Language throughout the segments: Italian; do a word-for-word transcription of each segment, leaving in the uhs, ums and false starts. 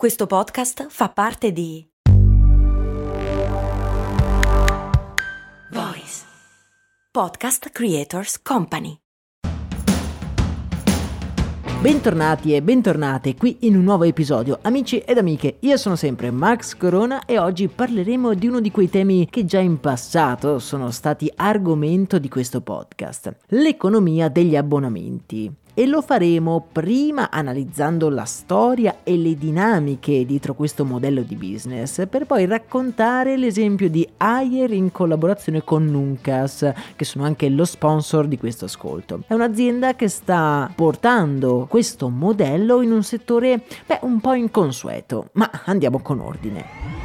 Questo podcast fa parte di Voice Podcast Creators Company. Bentornati e bentornate qui in un nuovo episodio, amici ed amiche. Io sono sempre Max Corona e oggi parleremo di uno di quei temi che già in passato sono stati argomento di questo podcast: l'economia degli abbonamenti. E lo faremo prima analizzando la storia e le dinamiche dietro questo modello di business, per poi raccontare l'esempio di Haier in collaborazione con Nuncas, che sono anche lo sponsor di questo ascolto. È un'azienda che sta portando questo modello in un settore beh, un po' inconsueto, ma andiamo con ordine.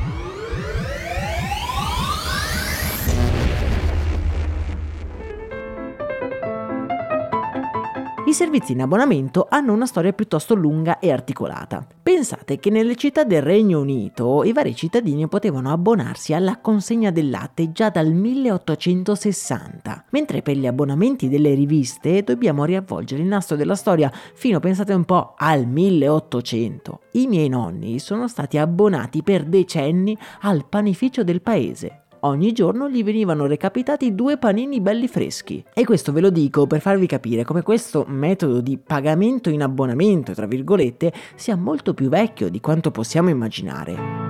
I servizi in abbonamento hanno una storia piuttosto lunga e articolata. Pensate che nelle città del Regno Unito i vari cittadini potevano abbonarsi alla consegna del latte già dal milleottocentosessanta, mentre per gli abbonamenti delle riviste dobbiamo riavvolgere il nastro della storia fino, pensate un po', al milleottocento. I miei nonni sono stati abbonati per decenni al panificio del paese. Ogni giorno gli venivano recapitati due panini belli freschi. E questo ve lo dico per farvi capire come questo metodo di pagamento in abbonamento, tra virgolette, sia molto più vecchio di quanto possiamo immaginare.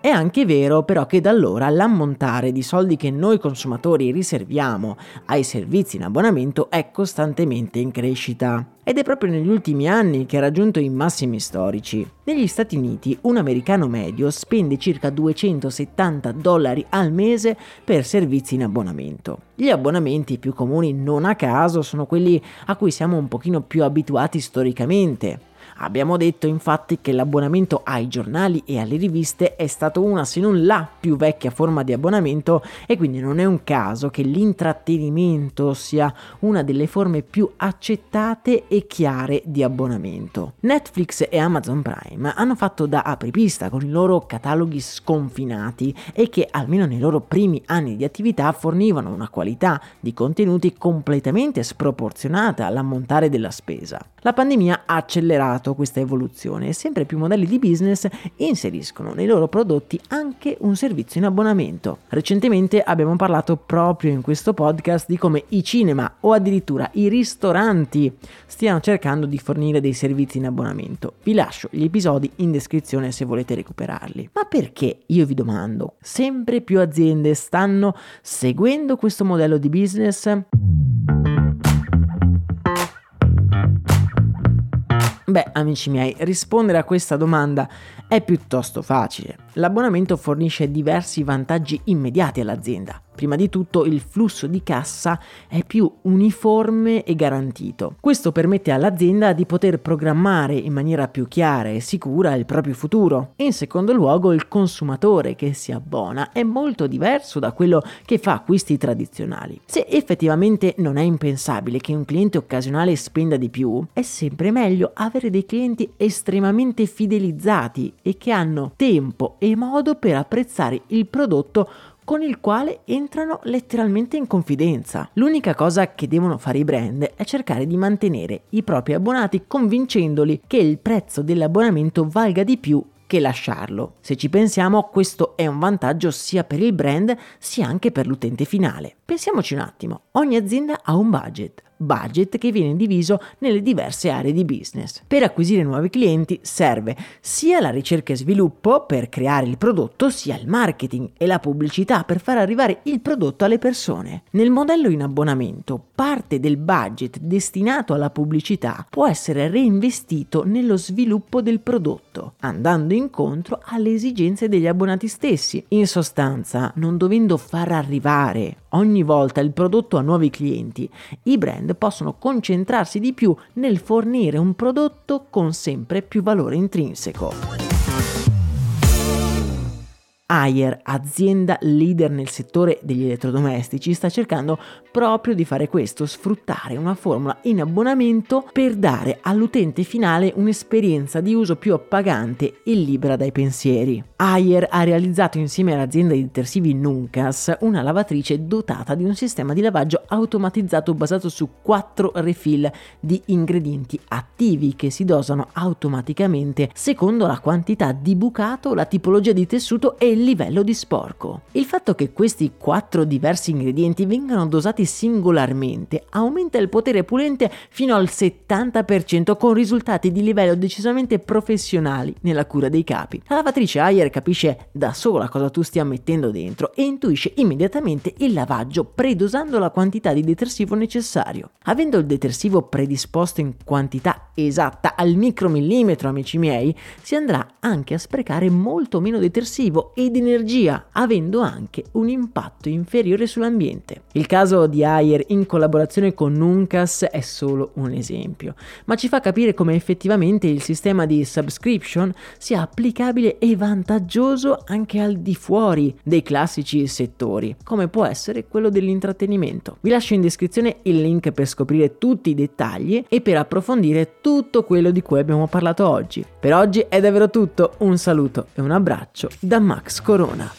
È anche vero però che da allora l'ammontare di soldi che noi consumatori riserviamo ai servizi in abbonamento è costantemente in crescita. Ed è proprio negli ultimi anni che ha raggiunto i massimi storici. Negli Stati Uniti un americano medio spende circa duecentosettanta dollari al mese per servizi in abbonamento. Gli abbonamenti più comuni non a caso sono quelli a cui siamo un pochino più abituati storicamente. Abbiamo detto infatti che l'abbonamento ai giornali e alle riviste è stato una, se non la più vecchia forma di abbonamento, e quindi non è un caso che l'intrattenimento sia una delle forme più accettate e chiare di abbonamento. Netflix e Amazon Prime hanno fatto da apripista con i loro cataloghi sconfinati e che, almeno nei loro primi anni di attività, fornivano una qualità di contenuti completamente sproporzionata all'ammontare della spesa. La pandemia ha accelerato questa evoluzione e sempre più modelli di business inseriscono nei loro prodotti anche un servizio in abbonamento. Recentemente abbiamo parlato proprio in questo podcast di come i cinema o addirittura i ristoranti stiano cercando di fornire dei servizi in abbonamento. Vi lascio gli episodi in descrizione se volete recuperarli. Ma perché, io vi domando, sempre più aziende stanno seguendo questo modello di business? Beh, amici miei, rispondere a questa domanda è piuttosto facile. L'abbonamento fornisce diversi vantaggi immediati all'azienda. Prima di tutto il flusso di cassa è più uniforme e garantito. Questo permette all'azienda di poter programmare in maniera più chiara e sicura il proprio futuro. In secondo luogo, il consumatore che si abbona è molto diverso da quello che fa acquisti tradizionali. Se effettivamente non è impensabile che un cliente occasionale spenda di più, è sempre meglio avere dei clienti estremamente fidelizzati e che hanno tempo e modo per apprezzare il prodotto con il quale entrano letteralmente in confidenza. L'unica cosa che devono fare i brand è cercare di mantenere i propri abbonati convincendoli che il prezzo dell'abbonamento valga di più che lasciarlo. Se ci pensiamo, questo è un vantaggio sia per il brand sia anche per l'utente finale. Pensiamoci un attimo, ogni azienda ha un budget, budget che viene diviso nelle diverse aree di business. Per acquisire nuovi clienti serve sia la ricerca e sviluppo per creare il prodotto, sia il marketing e la pubblicità per far arrivare il prodotto alle persone. Nel modello in abbonamento, parte del budget destinato alla pubblicità può essere reinvestito nello sviluppo del prodotto, andando incontro alle esigenze degli abbonati stessi. In sostanza, non dovendo far arrivare ogni volta il prodotto a nuovi clienti, i brand possono concentrarsi di più nel fornire un prodotto con sempre più valore intrinseco. Haier, azienda leader nel settore degli elettrodomestici, sta cercando proprio di fare questo, sfruttare una formula in abbonamento per dare all'utente finale un'esperienza di uso più appagante e libera dai pensieri. Haier ha realizzato insieme all'azienda di detersivi Nuncas una lavatrice dotata di un sistema di lavaggio automatizzato basato su quattro refill di ingredienti attivi che si dosano automaticamente secondo la quantità di bucato, la tipologia di tessuto e il livello di sporco. Il fatto che questi quattro diversi ingredienti vengano dosati singolarmente aumenta il potere pulente fino al settanta per cento, con risultati di livello decisamente professionali nella cura dei capi. La lavatrice Haier capisce da sola cosa tu stia mettendo dentro e intuisce immediatamente il lavaggio predosando la quantità di detersivo necessario. Avendo il detersivo predisposto in quantità esatta al micromillimetro, amici miei, si andrà anche a sprecare molto meno detersivo ed energia, avendo anche un impatto inferiore sull'ambiente. Il caso di Haier in collaborazione con Nuncas è solo un esempio, ma ci fa capire come effettivamente il sistema di subscription sia applicabile e vantaggioso anche al di fuori dei classici settori, come può essere quello dell'intrattenimento. Vi lascio in descrizione il link per scoprire tutti i dettagli e per approfondire tutto quello di cui abbiamo parlato oggi. Per oggi è davvero tutto, un saluto e un abbraccio da Max Corona.